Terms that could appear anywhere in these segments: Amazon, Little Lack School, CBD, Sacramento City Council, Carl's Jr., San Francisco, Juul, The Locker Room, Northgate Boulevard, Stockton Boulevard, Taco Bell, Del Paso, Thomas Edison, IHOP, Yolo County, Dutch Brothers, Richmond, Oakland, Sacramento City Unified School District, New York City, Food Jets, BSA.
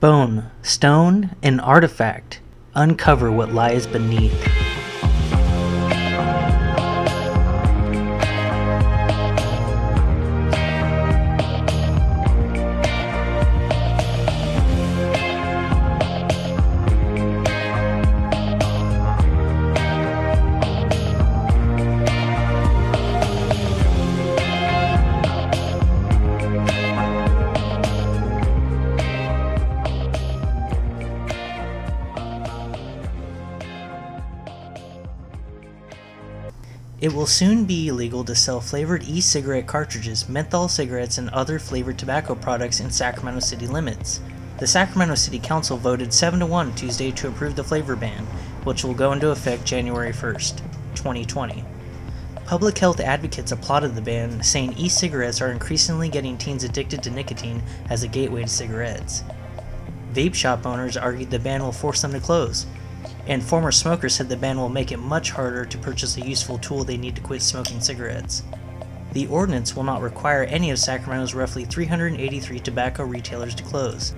bone, stone, and artifact uncover what lies beneath. It will soon be illegal to sell flavored e-cigarette cartridges, menthol cigarettes, and other flavored tobacco products in Sacramento City limits. The Sacramento City Council voted 7-1 Tuesday to approve the flavor ban, which will go into effect January 1st, 2020. Public health advocates applauded the ban, saying e-cigarettes are increasingly getting teens addicted to nicotine as a gateway to cigarettes. Vape shop owners argued the ban will force them to close, and former smokers said the ban will make it much harder to purchase a useful tool they need to quit smoking cigarettes. The ordinance will not require any of Sacramento's roughly 383 tobacco retailers to close.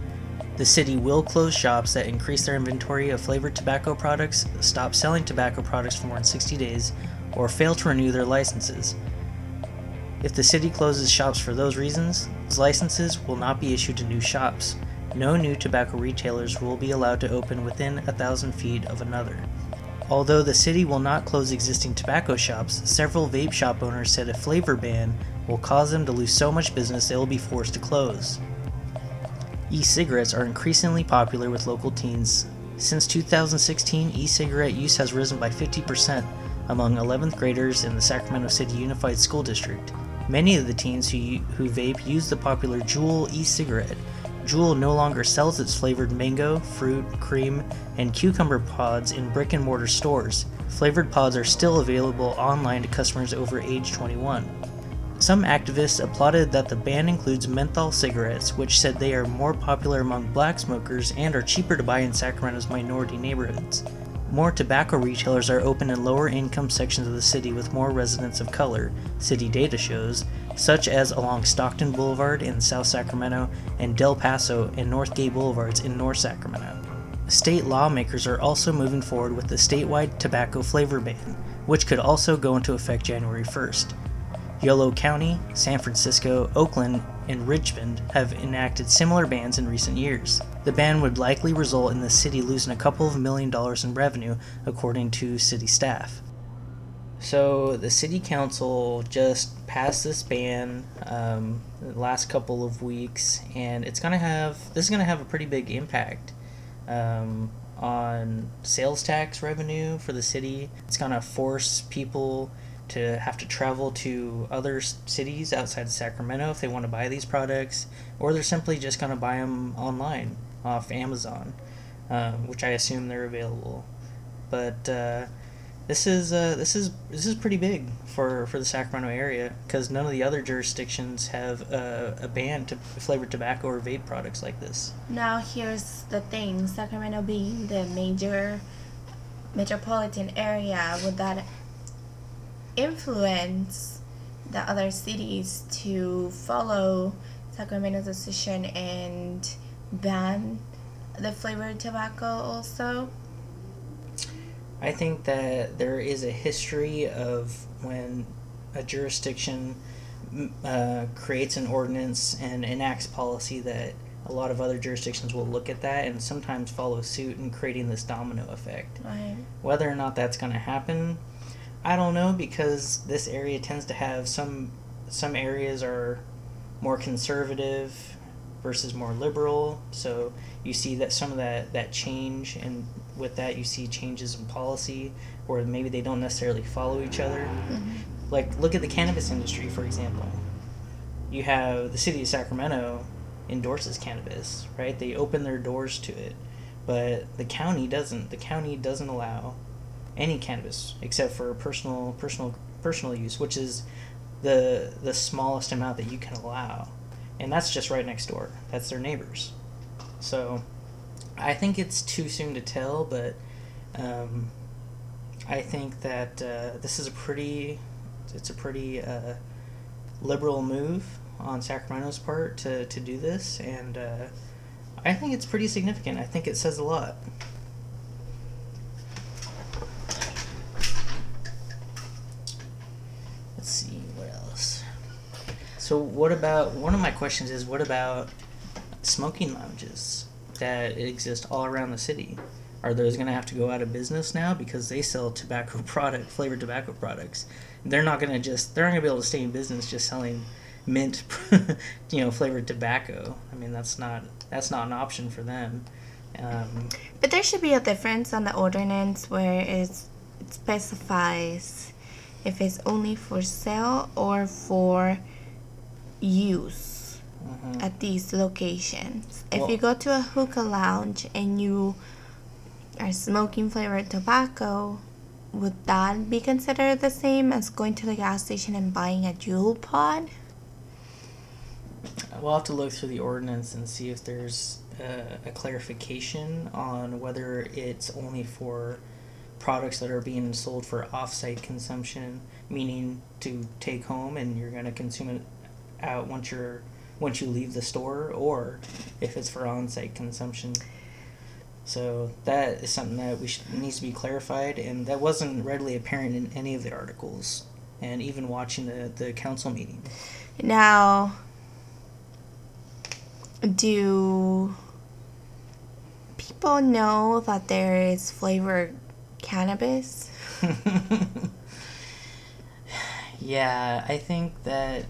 The city will close shops that increase their inventory of flavored tobacco products, stop selling tobacco products for more than 60 days, or fail to renew their licenses. If the city closes shops for those reasons, those licenses will not be issued to new shops. No new tobacco retailers will be allowed to open within 1,000 feet of another. Although the city will not close existing tobacco shops, several vape shop owners said a flavor ban will cause them to lose so much business they will be forced to close. E-cigarettes are increasingly popular with local teens. Since 2016, e-cigarette use has risen by 50% among 11th graders in the Sacramento City Unified School District. Many of the teens who vape use the popular Juul e-cigarette. Juul no longer sells its flavored mango, fruit, cream, and cucumber pods in brick-and-mortar stores. Flavored pods are still available online to customers over age 21. Some activists applauded that the ban includes menthol cigarettes, which said they are more popular among black smokers and are cheaper to buy in Sacramento's minority neighborhoods. More tobacco retailers are open in lower-income sections of the city with more residents of color, city data shows, such as along Stockton Boulevard in South Sacramento and Del Paso and Northgate Boulevards in North Sacramento. State lawmakers are also moving forward with the statewide tobacco flavor ban, which could also go into effect January 1st. Yolo County, San Francisco, Oakland, and Richmond have enacted similar bans in recent years. The ban would likely result in the city losing a couple of $1 million in revenue, according to city staff. So the city council just passed this ban the last couple of weeks, and this is gonna have a pretty big impact on sales tax revenue for the city. It's gonna force people to have to travel to other cities outside of Sacramento if they want to buy these products, or they're simply just going to buy them online off Amazon, which I assume they're available. But this is pretty big for the Sacramento area, because none of the other jurisdictions have a ban to flavored tobacco or vape products like this. Now here's the thing: Sacramento being the major metropolitan area, would that influence the other cities to follow Sacramento's decision and ban the flavored tobacco also? I think that there is a history of when a jurisdiction creates an ordinance and enacts policy that a lot of other jurisdictions will look at that and sometimes follow suit in creating this domino effect. Right. Whether or not that's going to happen, I don't know, because this area tends to have some areas are more conservative versus more liberal, so you see that some of that change, and with that you see changes in policy, or maybe they don't necessarily follow each other. Mm-hmm. Like, look at the cannabis industry, for example. You have the city of Sacramento endorses cannabis, right? They open their doors to it, but the county doesn't. The county doesn't allow any cannabis except for personal use, which is the smallest amount that you can allow, and that's just right next door. That's their neighbors. So I think it's too soon to tell, but I think that it's a pretty liberal move on Sacramento's part to do this, and I think it's pretty significant. I think it says a lot. Let's see, what else? So what about, one of my questions is, what about smoking lounges that exist all around the city? Are those going to have to go out of business now because they sell flavored tobacco products? They're not going to be able to stay in business just selling mint, flavored tobacco. I mean, that's not an option for them. But there should be a difference on the ordinance where it specifies if it's only for sale or for use at these locations. Well, if you go to a hookah lounge and you are smoking flavored tobacco, would that be considered the same as going to the gas station and buying a Juul pod? We'll have to look through the ordinance and see if there's a clarification on whether it's only for products that are being sold for off-site consumption, meaning to take home and you're going to consume it out once you leave the store, or if it's for on-site consumption. So that is something that needs to be clarified, and that wasn't readily apparent in any of the articles, and even watching the council meeting. Now, do people know that there is flavored cannabis? Yeah, I think that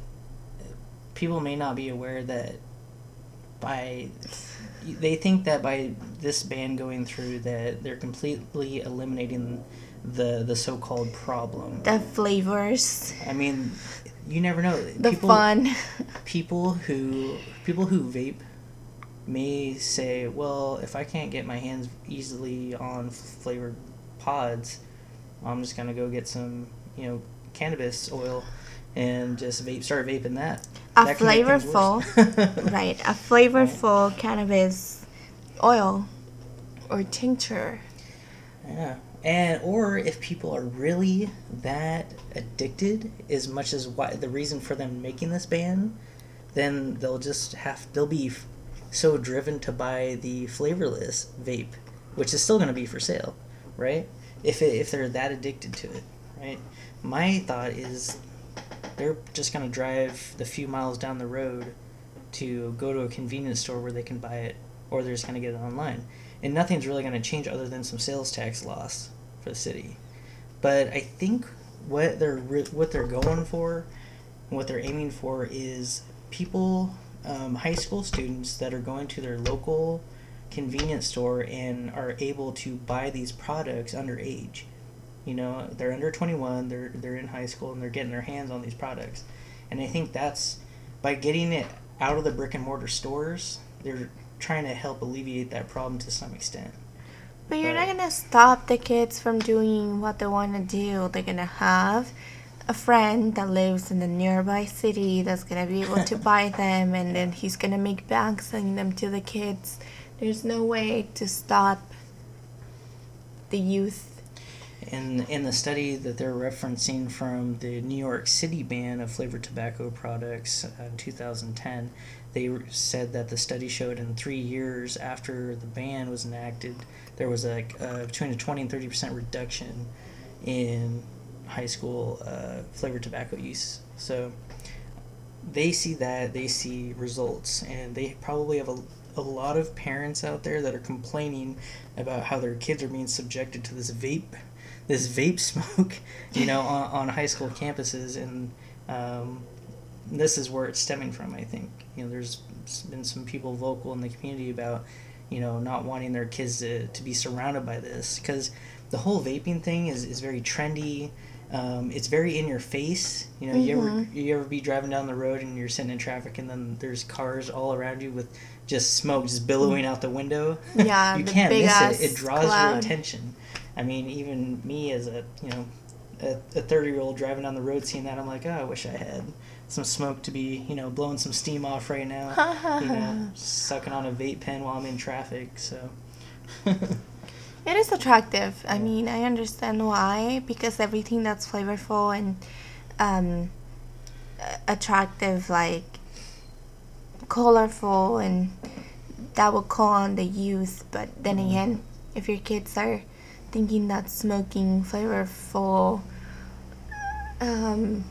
people may not be aware that they think that by this ban going through that they're completely eliminating the so-called problem. The flavors. I mean, you never know. The fun. People who vape may say, well, if I can't get my hands easily on flavored pods, I'm just going to go get some, cannabis oil and just start vaping that. A flavorful cannabis oil or tincture. Yeah. Or if people are really that addicted, as much as the reason for them making this ban, then they'll be so driven to buy the flavorless vape, which is still going to be for sale, right? If they're that addicted to it, right? My thought is, they're just going to drive the few miles down the road to go to a convenience store where they can buy it, or they're just going to get it online. And nothing's really going to change other than some sales tax loss for the city. But I think what they're going for, and what they're aiming for, is people, high school students that are going to their local convenience store and are able to buy these products underage. They're under 21, they're in high school, and they're getting their hands on these products. And I think that's, by getting it out of the brick-and-mortar stores, they're trying to help alleviate that problem to some extent. But you're not going to stop the kids from doing what they want to do. They're going to have a friend that lives in a nearby city that's going to be able to buy them, and then he's going to make bags selling them to the kids. There's no way to stop the youth. In the study that they're referencing from the New York City ban of flavored tobacco products in 2010, they said that the study showed in 3 years after the ban was enacted, there was between a 20 and 30% reduction in high school flavored tobacco use. So they see results, and they probably have a lot of parents out there that are complaining about how their kids are being subjected to this vape smoke, on high school campuses, and this is where it's stemming from, I think. There's been some people vocal in the community about, not wanting their kids to be surrounded by this, because the whole vaping thing is very trendy. It's very in your face. You ever be driving down the road and you're sitting in traffic, and then there's cars all around you with just smoke just billowing out the window. Yeah, you can't miss it. It draws your attention. I mean, even me as a 30-year-old driving down the road seeing that, I'm like, oh, I wish I had some smoke to be, blowing some steam off right now, sucking on a vape pen while I'm in traffic, so. It is attractive. I mean, I understand why, because everything that's flavorful and attractive, like colorful and that would call on the youth. But then again, if your kids are thinking that smoking flavorful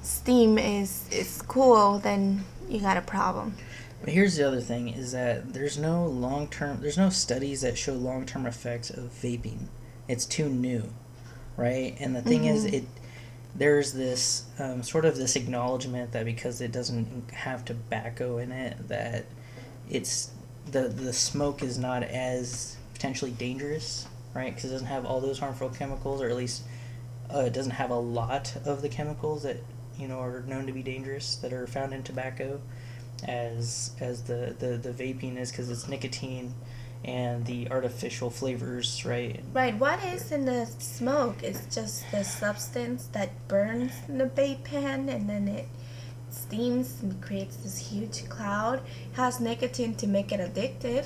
steam is cool, then you got a problem. But here's the other thing, is that there's no studies that show long-term effects of vaping. It's too new, right? And the thing is, there's this sort of this acknowledgement that because it doesn't have tobacco in it, that it's the smoke is not as potentially dangerous, right? Because it doesn't have all those harmful chemicals, or at least it doesn't have a lot of the chemicals that, you know, are known to be dangerous that are found in tobacco as the vaping is, because it's nicotine and the artificial flavors, right? Right. What is in the smoke is just the substance that burns in the vape pen, and then it steams and creates this huge cloud. It has nicotine to make it addictive,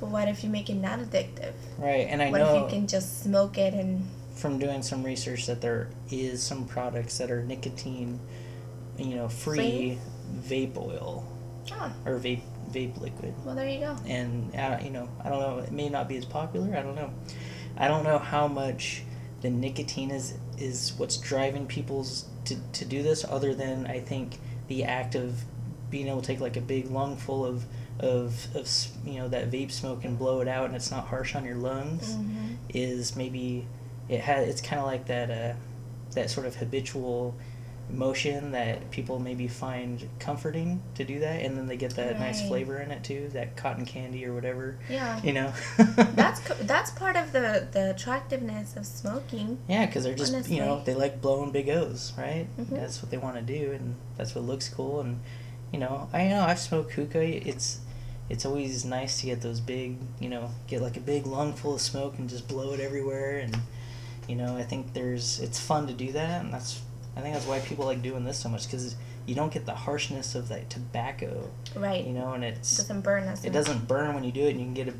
but what if you make it not addictive? Right, and what if you can just smoke it? And from doing some research, that there is some products that are nicotine, free vape oil or vape liquid. Well, there you go. And I don't know. It may not be as popular. I don't know. I don't know how much the nicotine is what's driving people's to do this. Other than, I think, the act of being able to take like a big lung full of that vape smoke and blow it out, and it's not harsh on your lungs, is maybe it's kind of like that sort of habitual motion that people maybe find comforting to do that, and then they get that nice flavor in it too, that cotton candy or whatever. Yeah, that's part of the attractiveness of smoking. Yeah, because they're just honestly, they like blowing big O's, right? That's what they want to do, and that's what looks cool. And I know I've smoked hookah. It's always nice to get those big, get like a big lung full of smoke and just blow it everywhere. And I think it's fun to do that, and I think that's why people like doing this so much, because you don't get the harshness of that tobacco. Right. And it doesn't burn as much. It doesn't burn when you do it, and you can get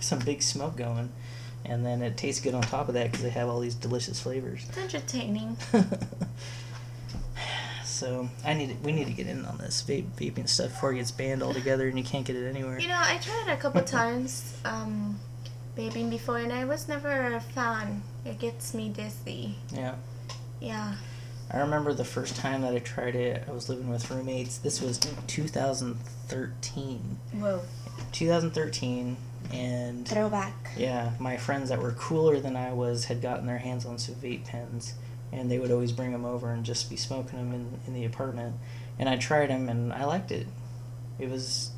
some big smoke going. And then it tastes good on top of that, because they have all these delicious flavors. It's entertaining. So we need to get in on this vaping stuff before it gets banned altogether and you can't get it anywhere. I tried it a couple times, vaping before, and I was never a fan. It gets me dizzy. Yeah. I remember the first time that I tried it, I was living with roommates. This was 2013. Whoa. 2013, and... Throwback. Yeah, my friends that were cooler than I was had gotten their hands on some vape pens, and they would always bring them over and just be smoking them in the apartment. And I tried them, and I liked it.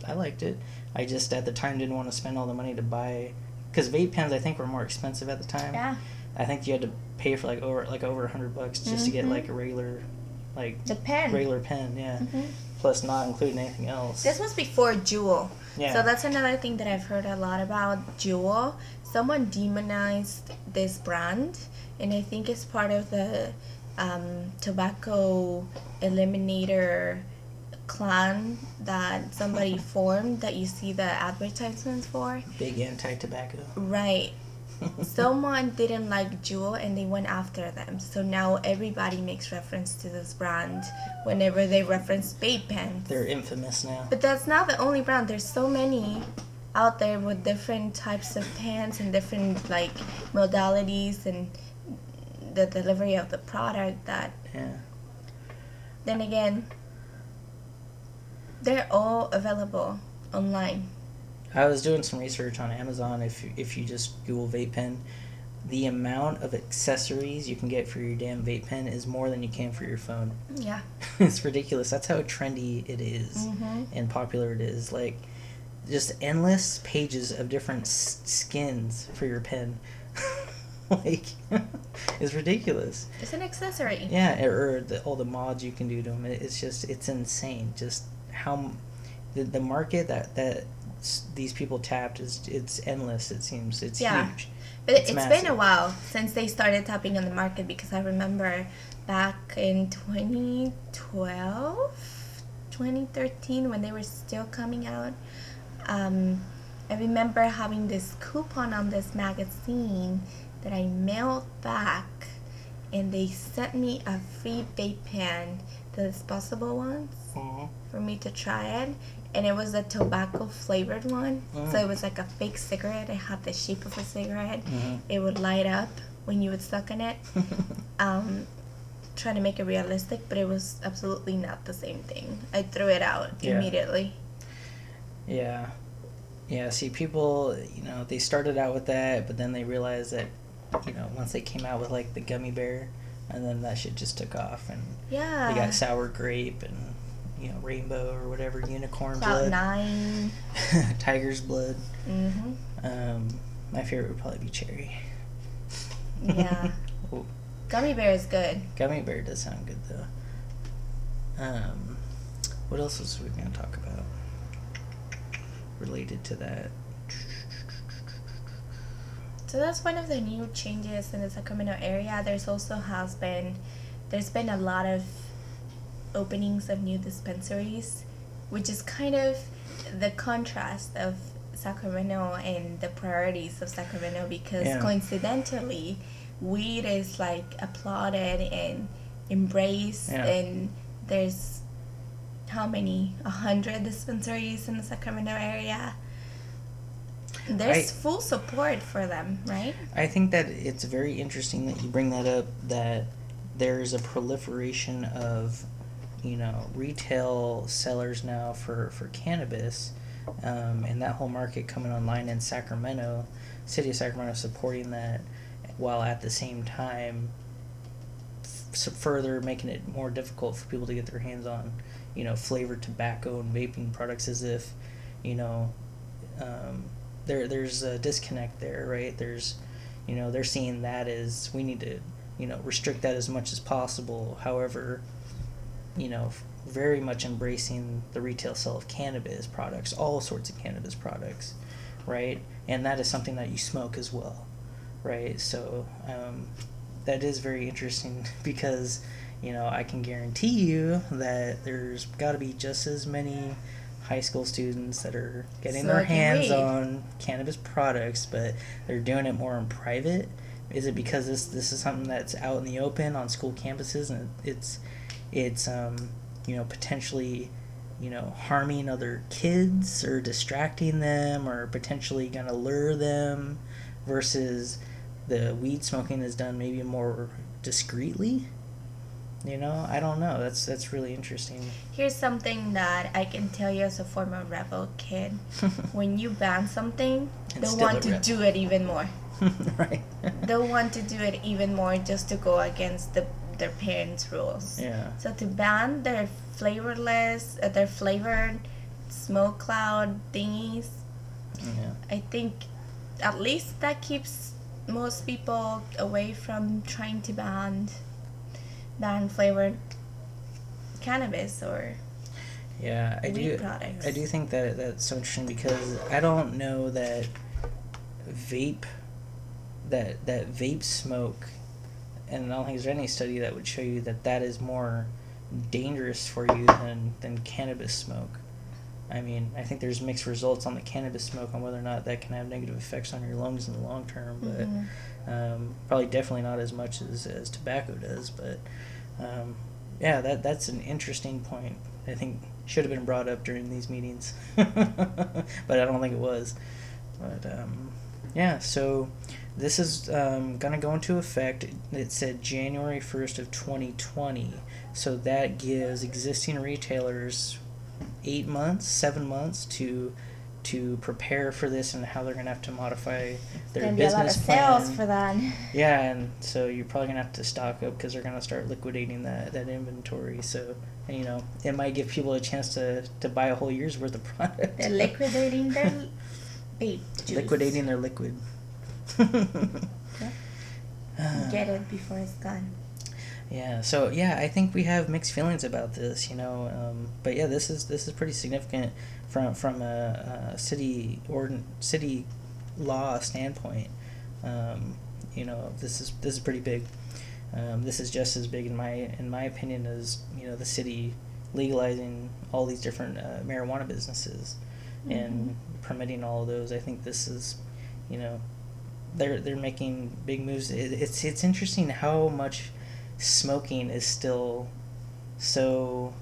I liked it. I just, at the time, didn't want to spend all the money to buy... Because vape pens, I think, were more expensive at the time. Yeah. I think you had to pay for over $100 just to get like a regular, pen, yeah. Plus not including anything else. This was before Juul. Yeah. So that's another thing that I've heard a lot about Juul. Someone demonized this brand, and I think it's part of the tobacco eliminator clan that somebody formed that you see the advertisements for. Big anti-tobacco. Right. Someone didn't like Juul, and they went after them. So now everybody makes reference to this brand whenever they reference vape pens. They're infamous now. But that's not the only brand. There's so many out there with different types of pens and different modalities and the delivery of the product that... Yeah. Then again, they're all available online. I was doing some research on Amazon. If you just Google vape pen, the amount of accessories you can get for your damn vape pen is more than you can for your phone. Yeah. It's ridiculous. That's how trendy it is and popular it is. Like, just endless pages of different skins for your pen. It's ridiculous. It's an accessory. Yeah, or all the mods you can do to them. It's just, it's insane. Just how the market that these people tapped it's endless. It seems it's huge, but it's been a while since they started tapping on the market, because I remember back in 2013 when they were still coming out, I remember having this coupon on this magazine that I mailed back, and they sent me a free vape pen, the disposable ones, for me to try it. and it was a tobacco flavored one. Wow. So it was like a fake cigarette. It had the shape of a cigarette. Mm-hmm. It would light up when you would suck on it. Trying to make it realistic, but it was absolutely not the same thing. I threw it out immediately. Yeah. Yeah, see, people, they started out with that, but then they realized that, once they came out with, the gummy bear, and then that shit just took off, and they got sour grape, and, rainbow or whatever, unicorn blood. Cloud nine. Tiger's blood. Mm-hmm. My favorite would probably be cherry. Yeah. Gummy bear is good. Gummy bear does sound good, though. What else was we going to talk about related to that? So that's one of the new changes in the Sacramento area. There's been a lot of openings of new dispensaries, which is kind of the contrast of Sacramento and the priorities of Sacramento, because coincidentally weed is applauded and embraced, and there's how many 100 dispensaries in the Sacramento area. There's full support for them, right? I think that it's very interesting that you bring that up, that there's a proliferation of retail sellers now for cannabis, and that whole market coming online in Sacramento, city of Sacramento supporting that, while at the same time further making it more difficult for people to get their hands on flavored tobacco and vaping products, as if there's a disconnect there, right? There's they're seeing that as, we need to restrict that as much as possible, however very much embracing the retail sale of cannabis products, all sorts of cannabis products, right? And that is something that you smoke as well, right? So that is very interesting, because I can guarantee you that there's got to be just as many high school students that are getting their hands on cannabis products, but they're doing it more in private. Is it because this is something that's out in the open on school campuses, and it's potentially harming other kids or distracting them or potentially going to lure them, versus the weed smoking is done maybe more discreetly? I don't know. That's really interesting. Here's something that I can tell you as a former rebel kid. When you ban something, they'll want to do it even more. Right. They'll want to do it even more just to go against their parents' rules. Yeah. So to ban their flavored smoke cloud thingies, I think at least that keeps most people away from trying to ban flavored cannabis or weed products. I do think that that's so interesting, because I don't know that vape smoke, and I don't think there's any study that would show you that is more dangerous for you than cannabis smoke. I mean, I think there's mixed results on the cannabis smoke on whether or not that can have negative effects on your lungs in the long term, but probably definitely not as much as tobacco does. But that's an interesting point. I think should have been brought up during these meetings, but I don't think it was. But so this is gonna go into effect. It said January 1st of 2020, so that gives existing retailers 7 months to prepare for this, and how they're gonna have to modify their business plan. There's gonna be a lot of sales for that. Yeah, and so you're probably gonna have to stock up, because they're gonna start liquidating that inventory. So it might give people a chance to buy a whole year's worth of product. They're liquidating their vape juice. Liquidating their liquid. Get it before it's gone. Yeah, so I think we have mixed feelings about this, but this is pretty significant from a city law standpoint. This is pretty big. This is just as big in my opinion as the city legalizing all these different marijuana businesses and permitting all of those. I think this is, they're making big moves. It's interesting how much smoking is still so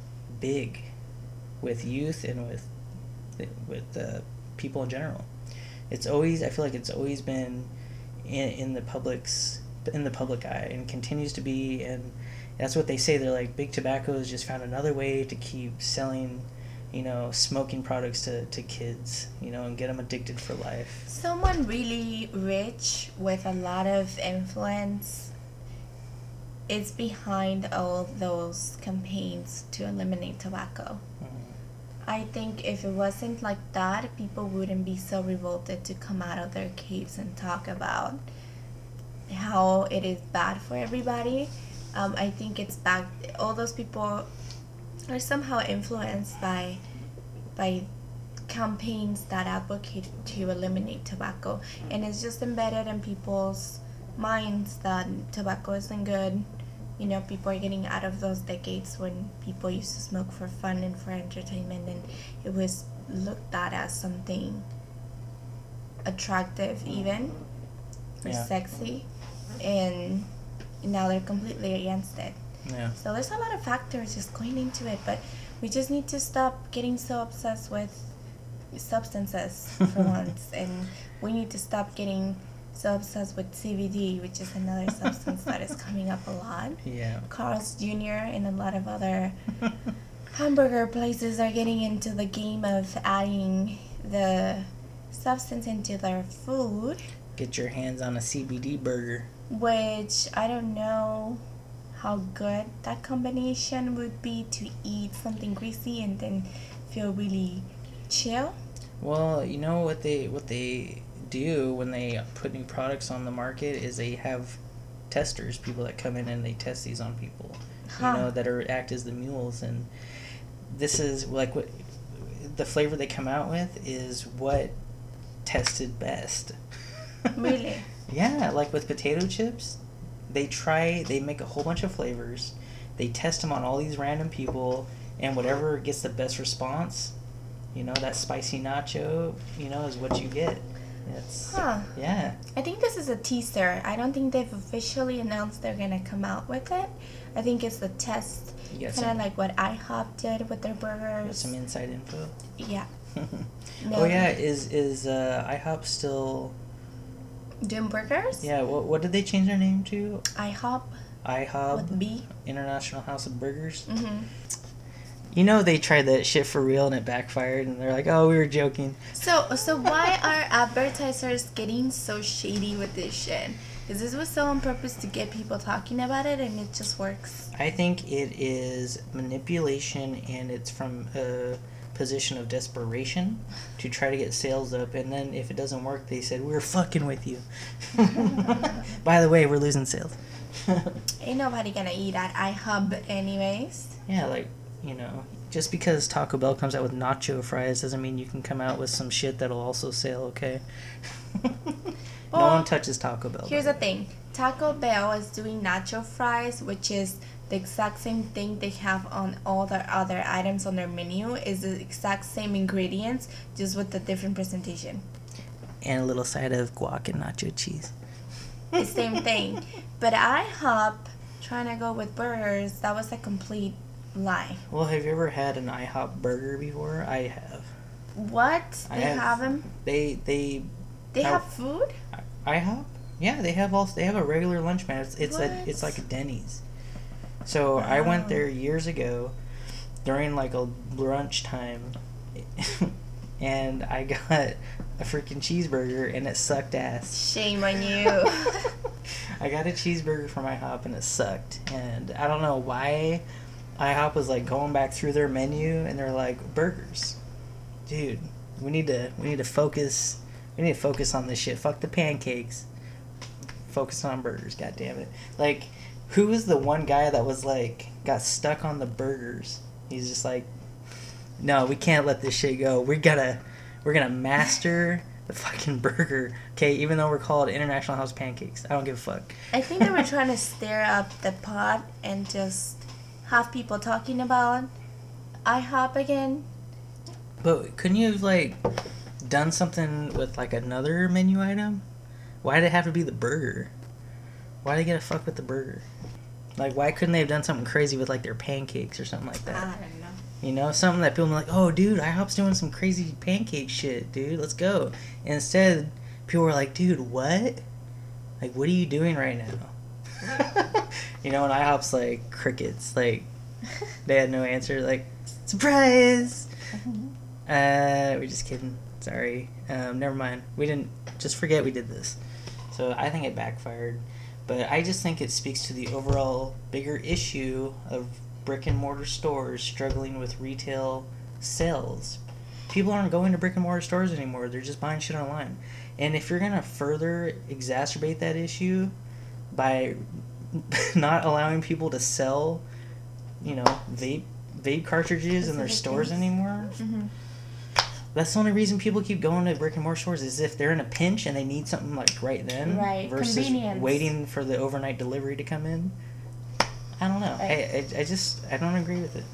big with youth and with people in general. It's always, I feel like it's always been in the public eye and continues to be, and that's what they say. They're like, big tobacco has just found another way to keep selling, smoking products to kids, and get them addicted for life. Someone really rich with a lot of influence is behind all those campaigns to eliminate tobacco. Mm-hmm. I think if it wasn't like that, people wouldn't be so revolted to come out of their caves and talk about how it is bad for everybody. I think it's bad. All those people are somehow influenced by campaigns that advocate to eliminate tobacco. And it's just embedded in people's minds that tobacco isn't good. People are getting out of those decades when people used to smoke for fun and for entertainment, and it was looked at as something attractive even, or sexy, and now they're completely against it. Yeah. So there's a lot of factors just going into it, but we just need to stop getting so obsessed with substances for once, and we need to stop getting so obsessed with CBD, which is another substance that is coming up a lot. Yeah. Carl's Jr. and a lot of other hamburger places are getting into the game of adding the substance into their food. Get your hands on a CBD burger. Which I don't know how good that combination would be, to eat something greasy and then feel really chill. Well, you know what they do when they put new products on the market is they have testers, people that come in and they test these on people, that act as the mules. And this is like what the flavor they come out with is what tested best. Really? Yeah, like with potato chips, they make a whole bunch of flavors, they test them on all these random people, and whatever gets the best response, that spicy nacho, is what you get. Yeah. I think this is a teaser. I don't think they've officially announced they're gonna come out with it. I think it's a test, kind of like what IHOP did with their burgers. Got some inside info. Yeah. No. Oh yeah, is IHOP still doing burgers? Yeah. What did they change their name to? IHOP. IHOP. With B. International House of Burgers. Mm-hmm. They tried that shit for real and it backfired, and they're like, oh, we were joking. So why are advertisers getting so shady with this shit? Because this was so on purpose to get people talking about it, and it just works. I think it is manipulation, and it's from a position of desperation to try to get sales up, and then if it doesn't work, they said, we're fucking with you. By the way, we're losing sales. Ain't nobody gonna eat at IHOP anyways. Yeah, like... just because Taco Bell comes out with nacho fries doesn't mean you can come out with some shit that'll also sell, okay? No one touches Taco Bell. Here's the thing. Taco Bell is doing nacho fries, which is the exact same thing they have on all their other items on their menu. It's the exact same ingredients, just with a different presentation. And a little side of guac and nacho cheese. The same thing. But IHOP, trying to go with burgers, that was a complete... lie. Well, have you ever had an IHOP burger before? I have. What? They have them? They have food? IHOP? Yeah, they have a regular lunch menu. It's like a Denny's. So wow. I went there years ago during like a brunch time, and I got a freaking cheeseburger and it sucked ass. Shame on you. I got a cheeseburger from IHOP and it sucked, and I don't know why. IHOP was like going back through their menu, and they're like, burgers, dude. We need to focus. We need to focus on this shit. Fuck the pancakes. Focus on burgers. God damn it. Like, who was the one guy that was like got stuck on the burgers? He's just like, no, we can't let this shit go. We're gonna master the fucking burger. Okay, even though we're called International House Pancakes, I don't give a fuck. I think they were trying to stir up the pot and just. Have people talking about IHOP again. But couldn't you have like done something with like another menu item? Why did it have to be the burger? Why did they get to fuck with the burger? Like, why couldn't they have done something crazy with like their pancakes or something like that? I don't know. You know, something that people are like, oh, dude, IHOP's doing some crazy pancake shit, dude. Let's go. And instead, people were like, dude, what? Like, what are you doing right now? You know, and IHOP's like crickets. Like, they had no answer. Like, surprise! We're just kidding. Sorry. Never mind. We didn't... Just forget we did this. So I think it backfired. But I just think it speaks to the overall bigger issue of brick and mortar stores struggling with retail sales. People aren't going to brick and mortar stores anymore. They're just buying shit online. And if you're going to further exacerbate that issue by not allowing people to sell, you know, vape cartridges in their stores anymore, mm-hmm. That's the only reason people keep going to brick and mortar stores, is if they're in a pinch and they need something like right then, right? Versus waiting for the overnight delivery to come in. I don't know. Right. I don't agree with it.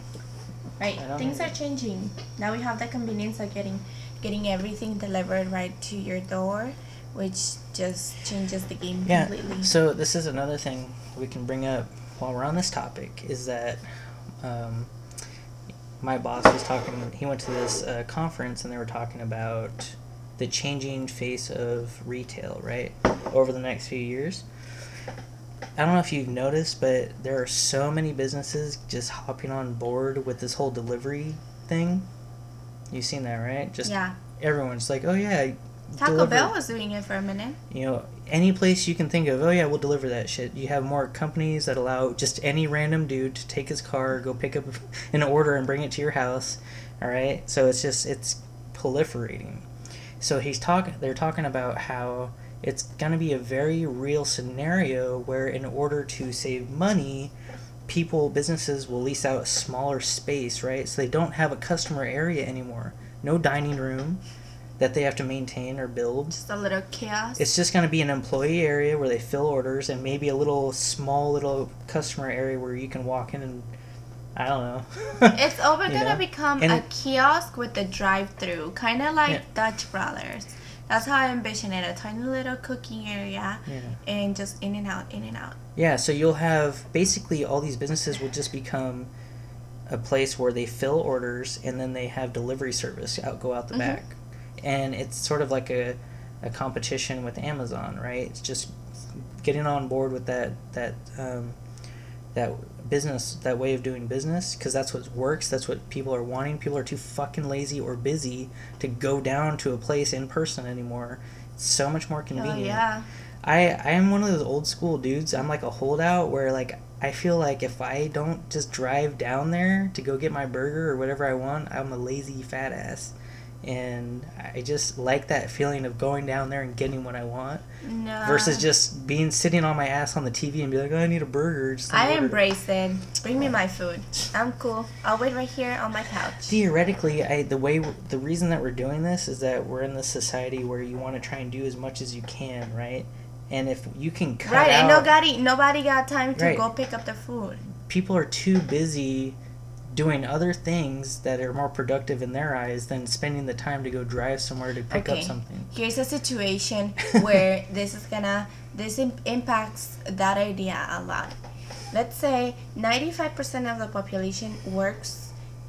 Right. Things are changing. Now we have the convenience of getting everything delivered right to your door, which just changes the game completely. So this is another thing we can bring up while we're on this topic, is that my boss was talking, he went to this conference, and they were talking about the changing face of retail, right, over the next few years. I don't know if you've noticed, but there are so many businesses just hopping on board with this whole delivery thing. You've seen that, right? Just everyone's like, oh, yeah, Taco Bell was doing it for a minute. You know, any place you can think of, oh, yeah, we'll deliver that shit. You have more companies that allow just any random dude to take his car, go pick up an order and bring it to your house, all right? So it's proliferating. So they're talking about how it's going to be a very real scenario where, in order to save money, businesses will lease out a smaller space, right? So they don't have a customer area anymore. No dining room that they have to maintain or build. Just a little kiosk. It's just going to be an employee area where they fill orders, and maybe a small customer area where you can walk in and, I don't know. It's over going to become a kiosk with a drive-through, kind of like Dutch Brothers. That's how I envision it, a tiny little cooking area, and just in and out, in and out. Yeah, so you'll have, basically all these businesses will just become a place where they fill orders, and then they have delivery service go out the mm-hmm. back. And it's sort of like a competition with Amazon, right? It's just getting on board with that business, that way of doing business, because that's what works. That's what people are wanting. People are too fucking lazy or busy to go down to a place in person anymore. It's so much more convenient. Oh, yeah. I am one of those old school dudes. I'm like a holdout where, like, I feel like if I don't just drive down there to go get my burger or whatever I want, I'm a lazy fat ass. And I just like that feeling of going down there and getting what I want, versus just sitting on my ass on the TV and be like, oh, I need a burger. Embrace it. Bring me my food. I'm cool. I'll wait right here on my couch. Theoretically, the reason that we're doing this is that we're in this society where you want to try and do as much as you can, right? And if you can cut out... Right, and nobody got time to go pick up the food. People are too busy doing other things that are more productive in their eyes than spending the time to go drive somewhere to pick up something. Here's a situation where this impacts that idea a lot. Let's say 95% of the population works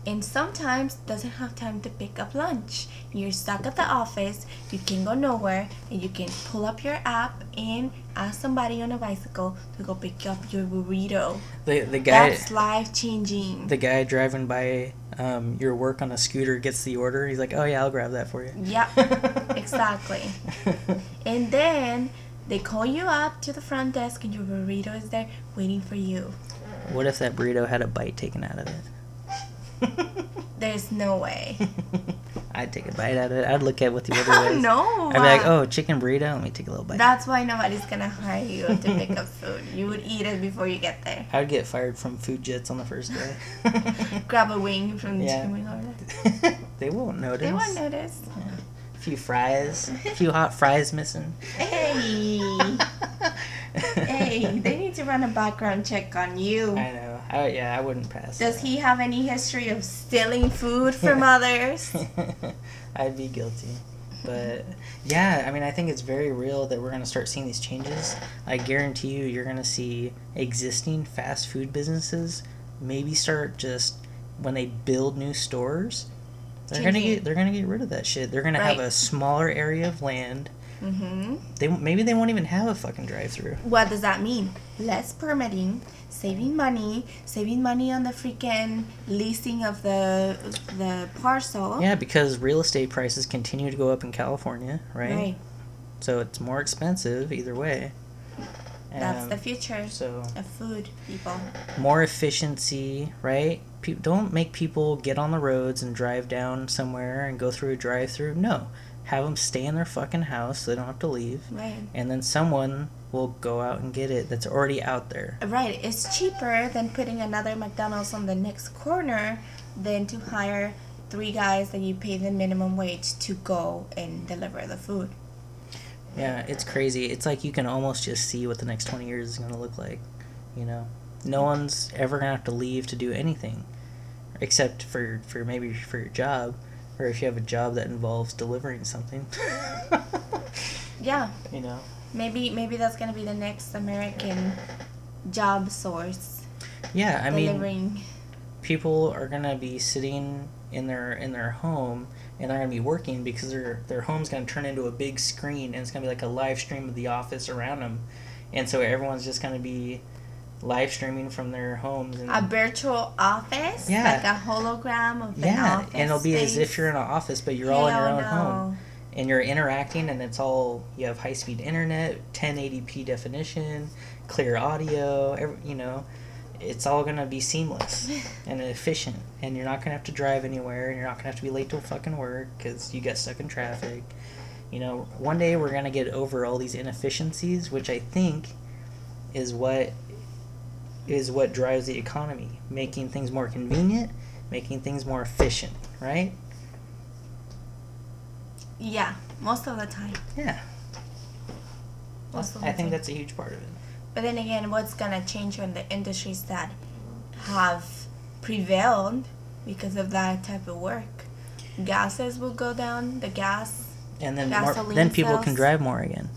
and sometimes doesn't have time to pick up lunch. You're stuck at the office, you can go nowhere, and you can pull up your app and ask somebody on a bicycle to go pick up your burrito. The guy, that's life-changing. The guy driving by your work on a scooter gets the order. He's like, oh, yeah, I'll grab that for you. Yeah, exactly. And then they call you up to the front desk, and your burrito is there waiting for you. What if that burrito had a bite taken out of it? There's no way. I'd take a bite out of it. I'd look at what the other is. No. I'd be like, oh, chicken burrito? Let me take a little bite. That's why nobody's going to hire you to pick up food. You would eat it before you get there. I would get fired from Food Jets on the first day. Grab a wing from the chicken wing order. They won't notice. Yeah. A few fries. A few hot fries missing. Hey. Hey, they need to run a background check on you. I know. I wouldn't pass. Does he have any history of stealing food from others? I'd be guilty. But, yeah, I mean, I think it's very real that we're going to start seeing these changes. I guarantee you're going to see existing fast food businesses maybe start just when they build new stores, they're gonna get rid of that shit. They're gonna have a smaller area of land. Mm-hmm. Maybe they won't even have a fucking drive-through. What does that mean? Less permitting, saving money on the freaking leasing of the parcel. Yeah, because real estate prices continue to go up in California, right? Right. So it's more expensive either way. That's the future of food, people. More efficiency, right? Don't make people get on the roads and drive down somewhere and go through a drive-through. No. Have them stay in their fucking house so they don't have to leave. Right. And then someone will go out and get it that's already out there. Right. It's cheaper than putting another McDonald's on the next corner than to hire three guys that you pay the minimum wage to go and deliver the food. Yeah, it's crazy. It's like you can almost just see what the next 20 years is going to look like, you know? No one's ever going to have to leave to do anything, except for maybe for your job, or if you have a job that involves delivering something. Yeah. You know? Maybe that's going to be the next American job source. Yeah, I mean, delivering. People are going to be sitting in their home, and they're going to be working because their home's going to turn into a big screen, and it's going to be like a live stream of the office around them. And so everyone's just going to be live streaming from their homes. And a virtual office? Yeah. Like a hologram of an office. Yeah, and it'll be as if you're in an office, but you're all in your own home. And you're interacting, and it's all, you have high-speed internet, 1080p definition, clear audio, you know. It's all going to be seamless and efficient, and you're not going to have to drive anywhere, and you're not going to have to be late till fucking work because you got stuck in traffic. You know, one day we're going to get over all these inefficiencies, which I think is what drives the economy, making things more convenient, making things more efficient, right? Yeah, most of the time. Yeah. I think that's a huge part of it. But then again, what's going to change when the industries that have prevailed because of that type of work? Gases will go down, the gas, and then gasoline more, then people can drive more again.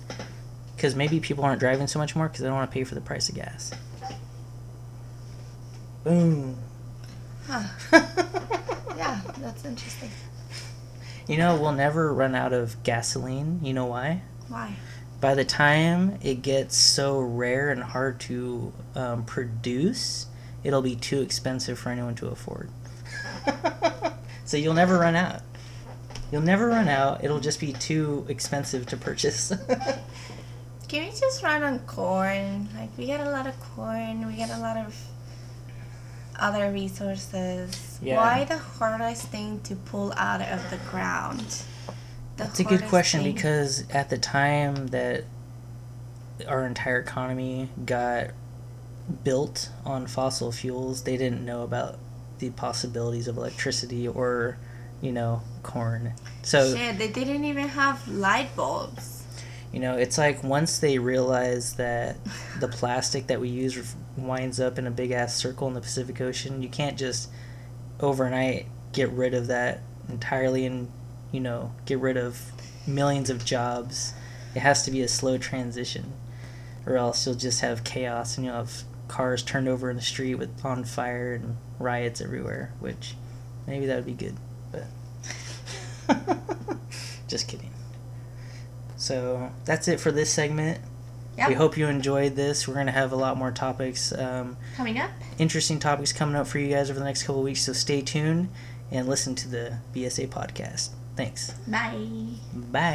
Because maybe people aren't driving so much more because they don't want to pay for the price of gas. Boom. Huh. Yeah, that's interesting. You know, we'll never run out of gasoline. You know why? Why? By the time it gets so rare and hard to produce, it'll be too expensive for anyone to afford. So you'll never run out. You'll never run out. It'll just be too expensive to purchase. Can we just run on corn? Like, we got a lot of corn. We got a lot of other resources. Yeah. Why the hardest thing to pull out of the ground? That's a good question because at the time that our entire economy got built on fossil fuels, they didn't know about the possibilities of electricity or, you know, corn. So shit, they didn't even have light bulbs. You know, it's like once they realized that the plastic that we use winds up in a big-ass circle in the Pacific Ocean, you can't just overnight get rid of that entirely and, you know, get rid of millions of jobs. It has to be a slow transition, or else you'll just have chaos and you'll have cars turned over in the street with on fire and riots everywhere, which maybe that would be good, but just kidding. So that's it for this segment. Yep. We hope you enjoyed this. We're going to have a lot more topics coming up. Interesting topics coming up for you guys over the next couple of weeks, so stay tuned and listen to the BSA podcast. Thanks. Bye. Bye.